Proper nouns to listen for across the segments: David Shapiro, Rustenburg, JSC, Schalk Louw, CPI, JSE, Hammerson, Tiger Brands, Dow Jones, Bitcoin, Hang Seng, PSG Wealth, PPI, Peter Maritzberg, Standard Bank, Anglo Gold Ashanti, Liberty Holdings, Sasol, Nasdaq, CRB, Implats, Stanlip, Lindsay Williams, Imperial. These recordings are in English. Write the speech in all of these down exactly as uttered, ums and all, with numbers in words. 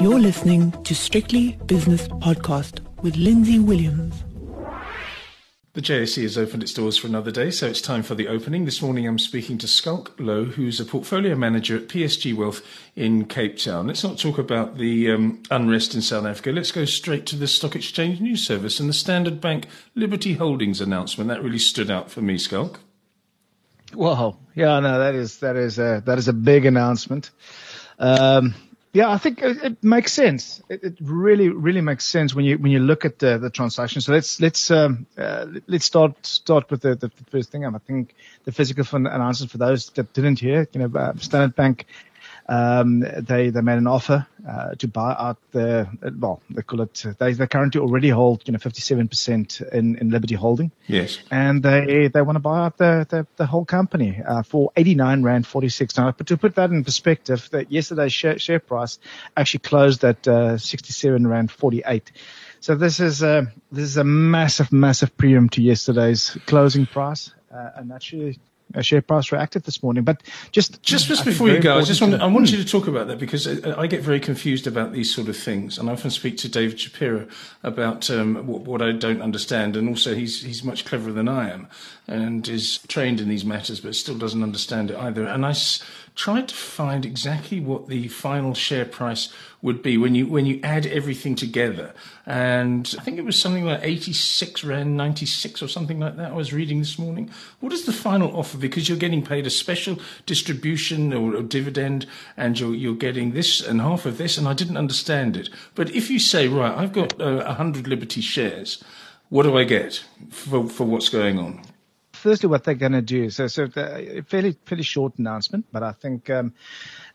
You're listening to Strictly Business Podcast with Lindsay Williams. The J S E has opened its doors for another day, so it's time for the opening. This morning I'm speaking to Schalk Louw, who's a portfolio manager at P S G Wealth in Cape Town. Let's not talk about the um, unrest in South Africa. Let's go straight to the Stock Exchange News Service and the Standard Bank Liberty Holdings announcement. That really stood out for me, Schalk. Wow. Yeah, no, that is that is a, that is a big announcement. Um Yeah, I think it makes sense. It, it really, really makes sense when you when you look at the, the transaction. So let's let's um, uh, let's start start with the, the first thing. I think the physical fund announcement for those that didn't hear, you know, uh, Standard Bank, um, they they made an offer uh, to buy out the well, they call it. They they currently already hold you know fifty-seven percent in, in Liberty Holding. Yes, and they they want to buy out the the, the whole company uh, for eighty-nine rand forty-six. Now, to put that in perspective, that yesterday's share, share price actually closed at uh, sixty-seven rand forty-eight. So this is a this is a massive massive premium to yesterday's closing price, uh, and actually. A share price reacted this morning, but just just, just before you go, I just want to, I want you to talk about that because I, I get very confused about these sort of things, and I often speak to David Shapiro about um, what, what I don't understand, and also he's he's much cleverer than I am, and is trained in these matters, but still doesn't understand it either. And I s- tried to find exactly what the final share price would be when you when you add everything together, and I think it was something like eighty-six rand ninety-six or something like that. I was reading this morning. What is the final offer? Because you're getting paid a special distribution or, or dividend, and you're, you're getting this and half of this, and I didn't understand it. But if you say, right, I've got uh, one hundred Liberty shares, what do I get for, for what's going on? Firstly, what they're going to do, so so a fairly fairly short announcement, but I think um,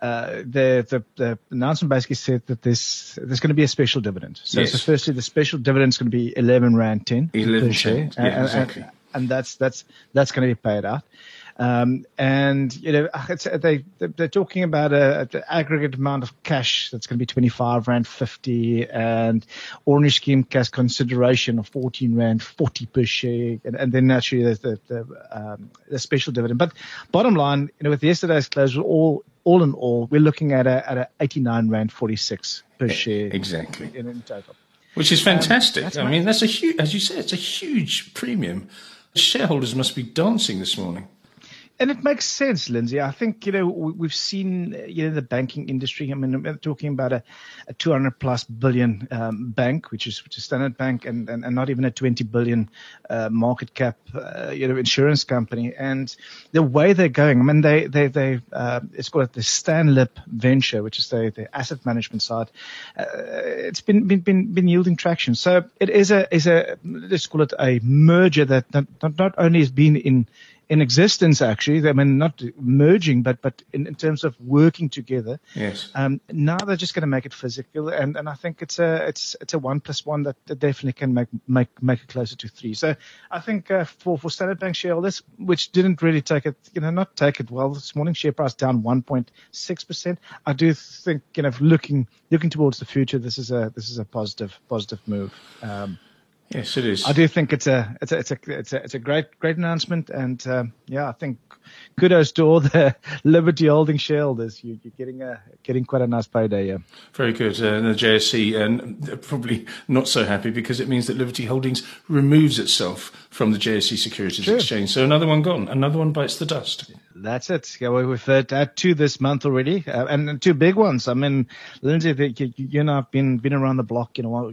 uh, the, the the announcement basically said that this there's going to be a special dividend. So, yes. So firstly, the special dividend is going to be eleven rand ten per share, yeah, and, exactly. and, and that's that's that's going to be paid out. Um, and you know it's, they they're talking about a, a aggregate amount of cash that's going to be twenty-five rand fifty and ordinary scheme cash consideration of fourteen rand forty per share, and, and then naturally there's the the, um, the special dividend. But bottom line, you know, with yesterday's close, all all in all, we're looking at a at a eighty-nine rand forty-six per share exactly in, in total, which is fantastic. Um, I amazing. mean, that's a huge, as you said, it's a huge premium. Shareholders must be dancing this morning. And it makes sense, Lindsay. I think, you know, we've seen, you know, the banking industry. I mean, we're talking about a, a two hundred plus billion um, bank, which is which is Standard Bank, and, and, and not even a twenty billion uh, market cap, uh, you know, insurance company. And the way they're going, I mean, they they they uh, it's called the Stanlip venture, which is the, the asset management side. Uh, it's been, been been been yielding traction. So it is a is a let's call it a merger that not, not only has been in in existence, actually, I mean, not merging, but but in, in terms of working together. Yes. Um, now they're just going to make it physical, and, and I think it's a it's it's a one plus one that, that definitely can make make make it closer to three. So I think uh, for for Standard Bank shareholders, which didn't really take it, you know, not take it well this morning, share price down one point six percent. I do think, you know, looking looking towards the future, this is a this is a positive positive move. Um, Yes, it is. I do think it's a it's a it's a it's a, it's a great great announcement, and um, yeah, I think kudos to all the Liberty Holding shareholders. You, you're getting a getting quite a nice payday. Yeah, very good. Uh, the J S C and uh, probably not so happy because it means that Liberty Holdings removes itself from the J S C Securities True. Exchange. So another one gone. Another one bites the dust. That's it. Yeah, well, we've had uh, two this month already, uh, and two big ones. I mean, Lindsay, you, you and I have been been around the block, you know,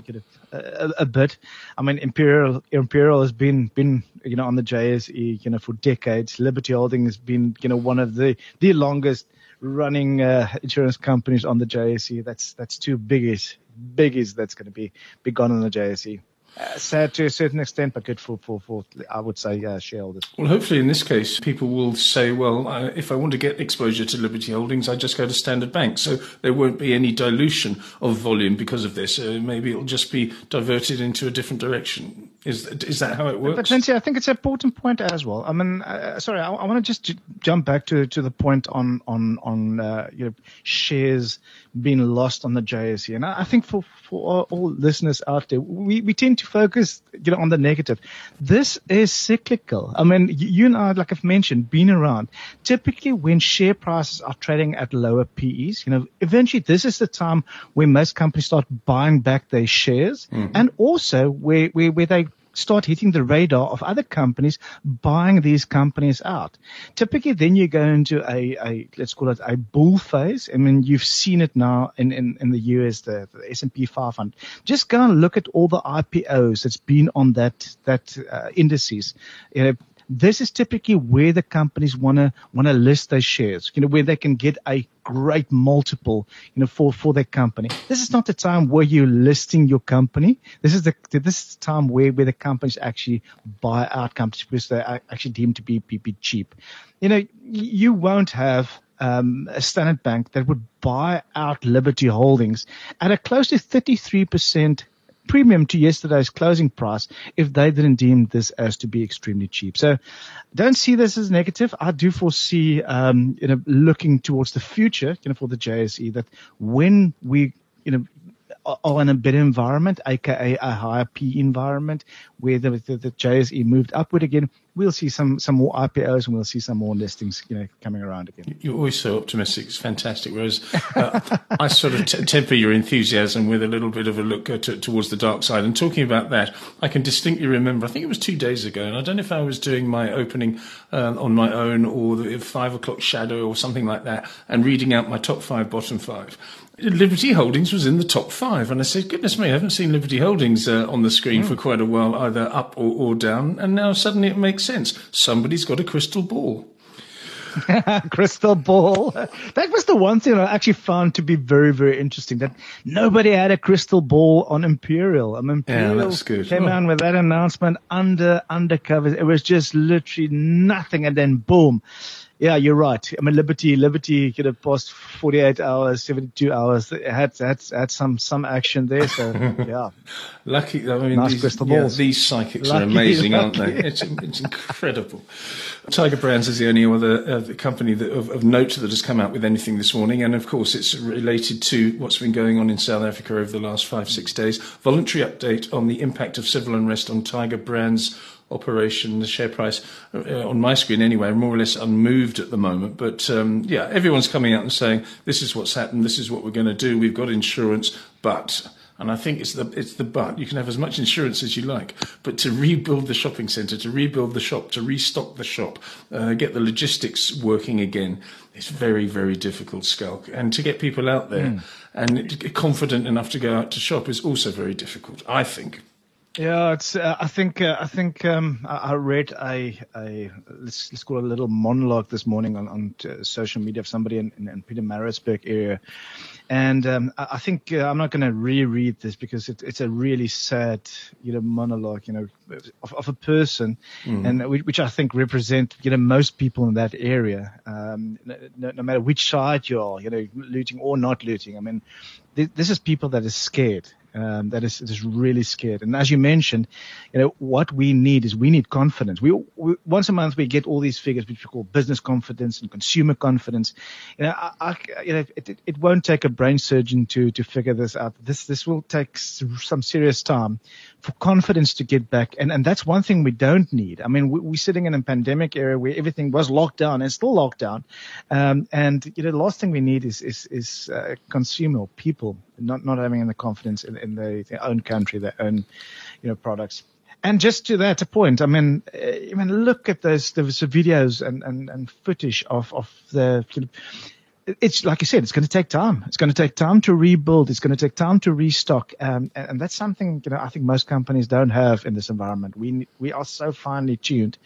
a, a, a bit. I mean, I mean, Imperial Imperial has been been you know on the J S E you know for decades. Liberty Holding has been you know one of the the longest running uh, insurance companies on the J S E. That's that's two biggies biggies that's going to be be gone on the J S E. Uh, sad to a certain extent, but good for, for, for I would say, uh, shareholders. Well, hopefully in this case, people will say, well, uh, if I want to get exposure to Liberty Holdings, I just go to Standard Bank. So there won't be any dilution of volume because of this. Uh, maybe it'll just be diverted into a different direction. Is, is that how it works? But, Lindsay, I think it's an important point as well. I mean, uh, sorry, I, I want to just j- jump back to, to the point on, on, on uh, you know, shares been lost on the J S E. And I think for, for all listeners out there, we, we tend to focus, you know, on the negative. This is cyclical. I mean, you and I, like I've mentioned, been around. Typically when share prices are trading at lower P Es, you know, eventually this is the time where most companies start buying back their shares, mm. and also where, where, where they start hitting the radar of other companies buying these companies out. Typically, then you go into a, a let's call it a bull phase. I mean, you've seen it now in, in, in the U S, the, the S and P five hundred. Just go and look at all the I P Os that's been on that that uh, indices. You know, this is typically where the companies want to want to list their shares, you know, where they can get a great multiple, you know, for, for their company. This is not the time where you're listing your company. This is the this is the time where, where the companies actually buy out companies because they are actually deemed to be, be, be cheap. You know, you won't have um, a Standard Bank that would buy out Liberty Holdings at a close to thirty-three percent premium to yesterday's closing price if they didn't deem this as to be extremely cheap. So don't see this as negative. I do foresee, um, you know, looking towards the future, you know, for the J S E, that when we, you know, are in a better environment, aka a higher P E environment, where the, the, the J S E moved upward again, we'll see some, some more I P Os and we'll see some more listings, you know, coming around again. You're always so optimistic. It's fantastic. Whereas uh, I sort of t- temper your enthusiasm with a little bit of a look to, towards the dark side. And talking about that, I can distinctly remember, I think it was two days ago, and I don't know if I was doing my opening uh, on my own or the five o'clock shadow or something like that, and reading out my top five, bottom five. Liberty Holdings was in the top five, and I said, goodness me, I haven't seen Liberty Holdings uh, on the screen mm. for quite a while, either up or, or down, and now suddenly it makes sense. Somebody's got a crystal ball. Crystal ball. That was the one thing I actually found to be very, very interesting, that nobody had a crystal ball on Imperial. I mean, Imperial yeah, that's good. came down oh. with that announcement under undercovers. It was just literally nothing, and then boom. Yeah, you're right. I mean, Liberty, Liberty, you know, past forty-eight hours, seventy-two hours, had, had, had some, some action there. So, yeah. Lucky, I mean, nice these, crystal balls. Yeah, these psychics lucky, are amazing, lucky. aren't they? It's, it's incredible. Tiger Brands is the only other uh, the company that, of, of note that has come out with anything this morning. And of course, it's related to what's been going on in South Africa over the last five, six days. Voluntary update on the impact of civil unrest on Tiger Brands operation. The share price uh, on my screen anyway, more or less unmoved at the moment, but um, yeah, everyone's coming out and saying this is what's happened, this is what we're going to do, we've got insurance, but, and I think it's the it's the but, you can have as much insurance as you like, but to rebuild the shopping centre, to rebuild the shop, to restock the shop, uh, get the logistics working again, it's very, very difficult, Schalk, and to get people out there mm. and confident enough to go out to shop is also very difficult, I think. Yeah, it's. Uh, I think. Uh, I think. Um, I, I read a, a let's let's call it a little monologue this morning on on uh, social media of somebody in, in, in Peter Maritzberg area, and um, I, I think uh, I'm not going to reread this because it, it's a really sad, you know, monologue, you know, of, of a person, mm. and which I think represent, you know, most people in that area, um, no, no matter which side you are, you know, looting or not looting. I mean, th- this is people that are scared. Um, that is, is really scared. And as you mentioned, you know, what we need is we need confidence. We, we once a month we get all these figures which we call business confidence and consumer confidence. You know, I, I, you know, it, it, it won't take a brain surgeon to to figure this out. This this will take some serious time for confidence to get back. And and that's one thing we don't need. I mean, we, we're sitting in a pandemic area where everything was locked down and still locked down. Um, and you know, the last thing we need is is is uh, consumer people not not having the confidence in. in their, their own country, their own, you know, products. And just to that point, I mean, I mean, look at those, those videos and, and, and footage of, of the, you know, it's like you said, it's going to take time. It's going to take time to rebuild. It's going to take time to restock. Um, and, and that's something, you know, I think most companies don't have in this environment. We, we are so finely tuned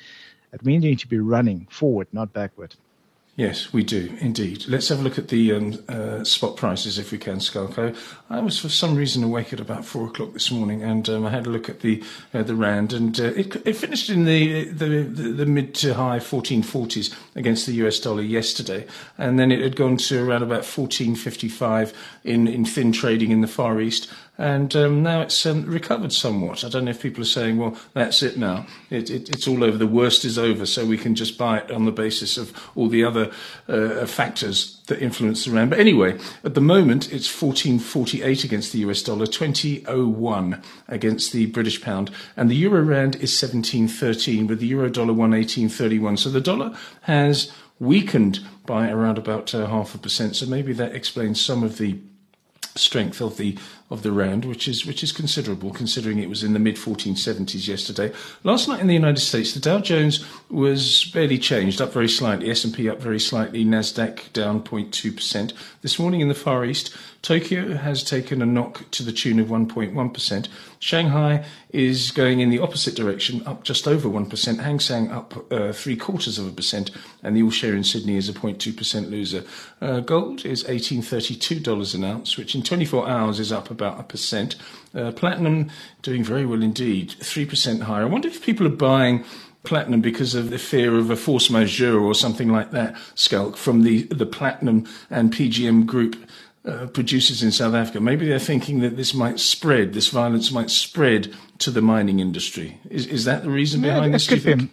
that we need to be running forward, not backward. Yes, we do, indeed. Let's have a look at the um, uh, spot prices, if we can, Schalko. I was, for some reason, awake at about four o'clock this morning, and um, I had a look at the uh, the Rand, and uh, it, it finished in the, the, the, the mid to high fourteen forties against the U S dollar yesterday, and then it had gone to around about fourteen fifty-five in, in thin trading in the Far East. And um, now it's um, recovered somewhat. I don't know if people are saying, well, that's it now. It, it, it's all over. The worst is over, so we can just buy it on the basis of all the other other uh, factors that influence the rand. But anyway, at the moment, it's fourteen forty-eight against the U S dollar, twenty oh one against the British pound, and the euro rand is seventeen thirteen, with the euro dollar one eighteen thirty-one. So the dollar has weakened by around about uh, half a percent. So maybe that explains some of the strength of the of the rand, which is which is considerable, considering it was in the mid fourteen seventies yesterday. Last night in the United States, the Dow Jones was barely changed, up very slightly, S and P up very slightly, Nasdaq down zero point two percent. This morning in the Far East, Tokyo has taken a knock to the tune of one point one percent. Shanghai is going in the opposite direction, up just over one percent. Hang Seng up uh, three quarters of a percent, and the all share in Sydney is a zero point two percent loser. Uh, gold is eighteen thirty-two dollars an ounce, which in twenty-four hours is up about a percent. Uh, platinum doing very well indeed, three percent higher. I wonder if people are buying platinum because of the fear of a force majeure or something like that, Schalk, from the the platinum and P G M group uh, producers in South Africa. Maybe they're thinking that this might spread, this violence might spread to the mining industry. Is is that the reason behind yeah, this? Do you think?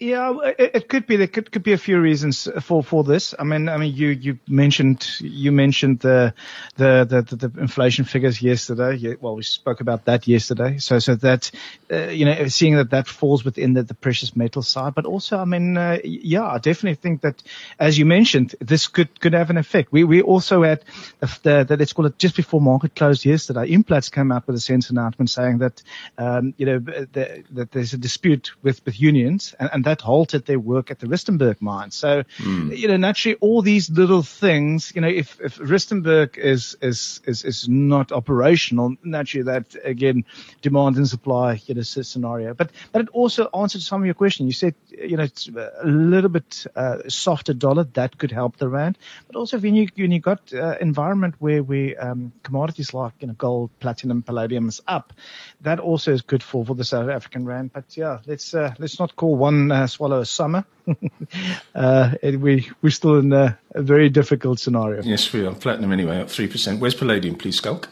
Yeah, it, it could be. There could, could be a few reasons for, for this. I mean, I mean, you, you mentioned you mentioned the the, the the inflation figures yesterday. Yeah, well, we spoke about that yesterday. So so that uh, you know, seeing that that falls within the, the precious metal side, but also, I mean, uh, yeah, I definitely think that, as you mentioned, this could could have an effect. We we also had the, the, the let's call it just before market closed yesterday, Implats came out with a sense announcement saying that um, you know the, that there's a dispute with with unions and, and that halted their work at the Rustenburg mine. So, mm. you know, naturally, all these little things, you know, if, if Rustenburg is, is, is, is not operational, naturally that, again, demand and supply, you know, scenario. But, but it also answered some of your question. You said, you know, it's a little bit uh, softer dollar, that could help the rand. But also when you, when you got uh, environment where we, um, commodities like, you know, gold, platinum, palladium is up, that also is good for, for the South African rand. But yeah, let's, uh, let's not call one, uh, Uh, swallow a summer. uh, and we, we're still in a, a very difficult scenario. Yes, we are. Platinum anyway, up three percent. Where's palladium, please, Schalk?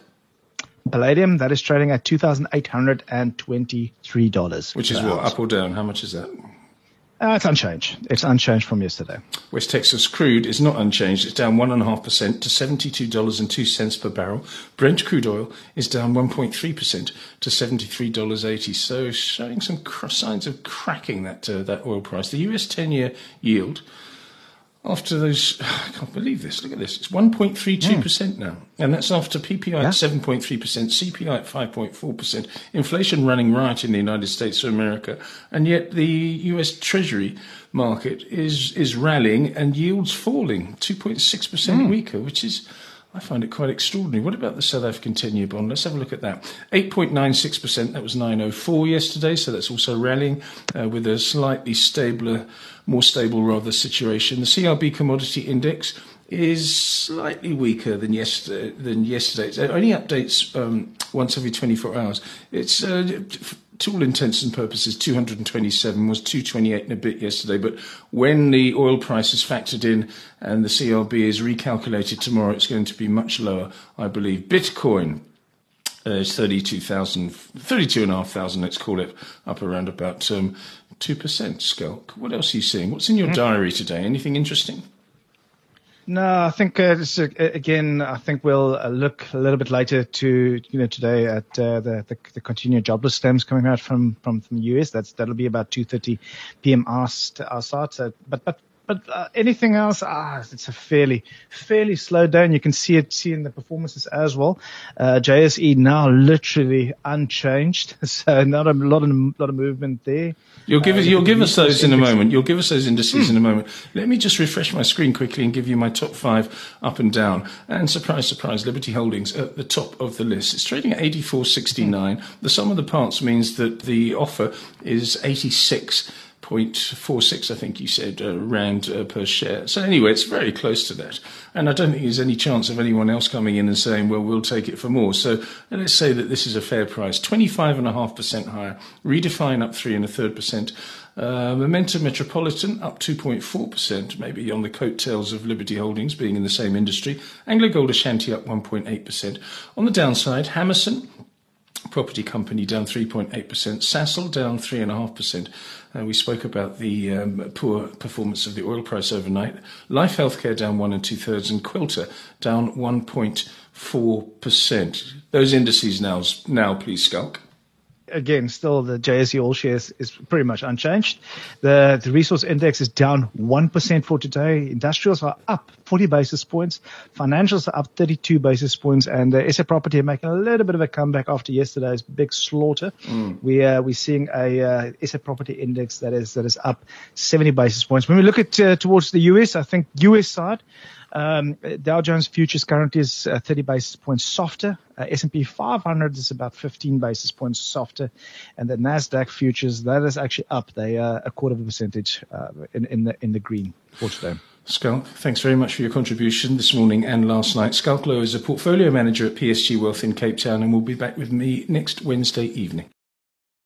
Palladium, that is trading at two thousand eight hundred twenty-three dollars. Which is what, up or down? How much is that? Uh, it's unchanged. It's unchanged from yesterday. West Texas crude is not unchanged. It's down one point five percent to seventy-two dollars and two cents per barrel. Brent crude oil is down one point three percent to seventy-three dollars and eighty cents. So showing some cr- signs of cracking that uh, that oil price. The U S ten-year yield, after those, I can't believe this. Look at this. It's one point three two percent mm. now. And that's after P P I yeah. at seven point three percent, C P I at five point four percent, inflation running riot in the United States of America. And yet the U S Treasury market is, is rallying and yields falling, two point six percent mm. weaker, which is, I find it quite extraordinary. What about the South African ten-year bond? Let's have a look at that. eight point nine six percent, that was nine oh four yesterday, so that's also rallying uh, with a slightly stabler, more stable rather situation. The C R B commodity index is slightly weaker than yesterday. Than yesterday. It only updates um, once every twenty-four hours. It's uh, to all intents and purposes, two hundred twenty-seven was two twenty-eight and a bit yesterday. But when the oil price is factored in and the C R B is recalculated tomorrow, it's going to be much lower, I believe. Bitcoin uh, is thirty-two thousand, thirty-two thousand five hundred, let's call it, up around about um, two percent, Schalk. What else are you seeing? What's in your diary today? Anything interesting? No, I think uh, just, uh, again, I think we'll uh, look a little bit later to you know today at uh, the, the the continued jobless claims coming out from, from, from the U S. That's that'll be about two thirty p.m. our start. So, but but but uh, anything else? Ah, it's a fairly fairly slow down. You can see it see in the performances as well. Uh, J S E now literally unchanged, so not a lot of lot of movement there. You'll give, uh, you'll give us those in a moment. You'll give us those indices mm. in a moment. Let me just refresh my screen quickly and give you my top five up and down. And surprise, surprise, Liberty Holdings at the top of the list. It's trading at eighty-four sixty-nine. Mm. The sum of the parts means that the offer is eighty-six point four six, I think you said, uh, rand uh, per share. So anyway, it's very close to that. And I don't think there's any chance of anyone else coming in and saying, well, we'll take it for more. So let's say that this is a fair price, twenty-five point five percent higher, Redefine up three and a third percent, Uh, Momentum Metropolitan up two point four percent, maybe on the coattails of Liberty Holdings being in the same industry. Anglo Gold Ashanti up one point eight percent. On the downside, Hammerson property company down three point eight percent, Sasol down three point five percent. Uh, we spoke about the um, poor performance of the oil price overnight. Life Healthcare down one and two thirds, and Quilter down one point four percent. Those indices now, now please, Schalk. Again, still the J S E All Shares is pretty much unchanged. The, the resource index is down one percent for today. Industrials are up forty basis points. Financials are up thirty-two basis points. And the S A Property are making a little bit of a comeback after yesterday's big slaughter. Mm. We, uh, we're seeing a uh, S A Property index that is, that is up seventy basis points. When we look at uh, towards the U S, I think U S side, Um, Dow Jones futures currently is uh, thirty basis points softer. Uh, S and P five hundred is about fifteen basis points softer. And the NASDAQ futures, that is actually up. They are a quarter of a percentage uh, in, in, the, in the green for today. Schalk, thanks very much for your contribution this morning and last night. Schalk Louw is a portfolio manager at P S G Wealth in Cape Town and will be back with me next Wednesday evening.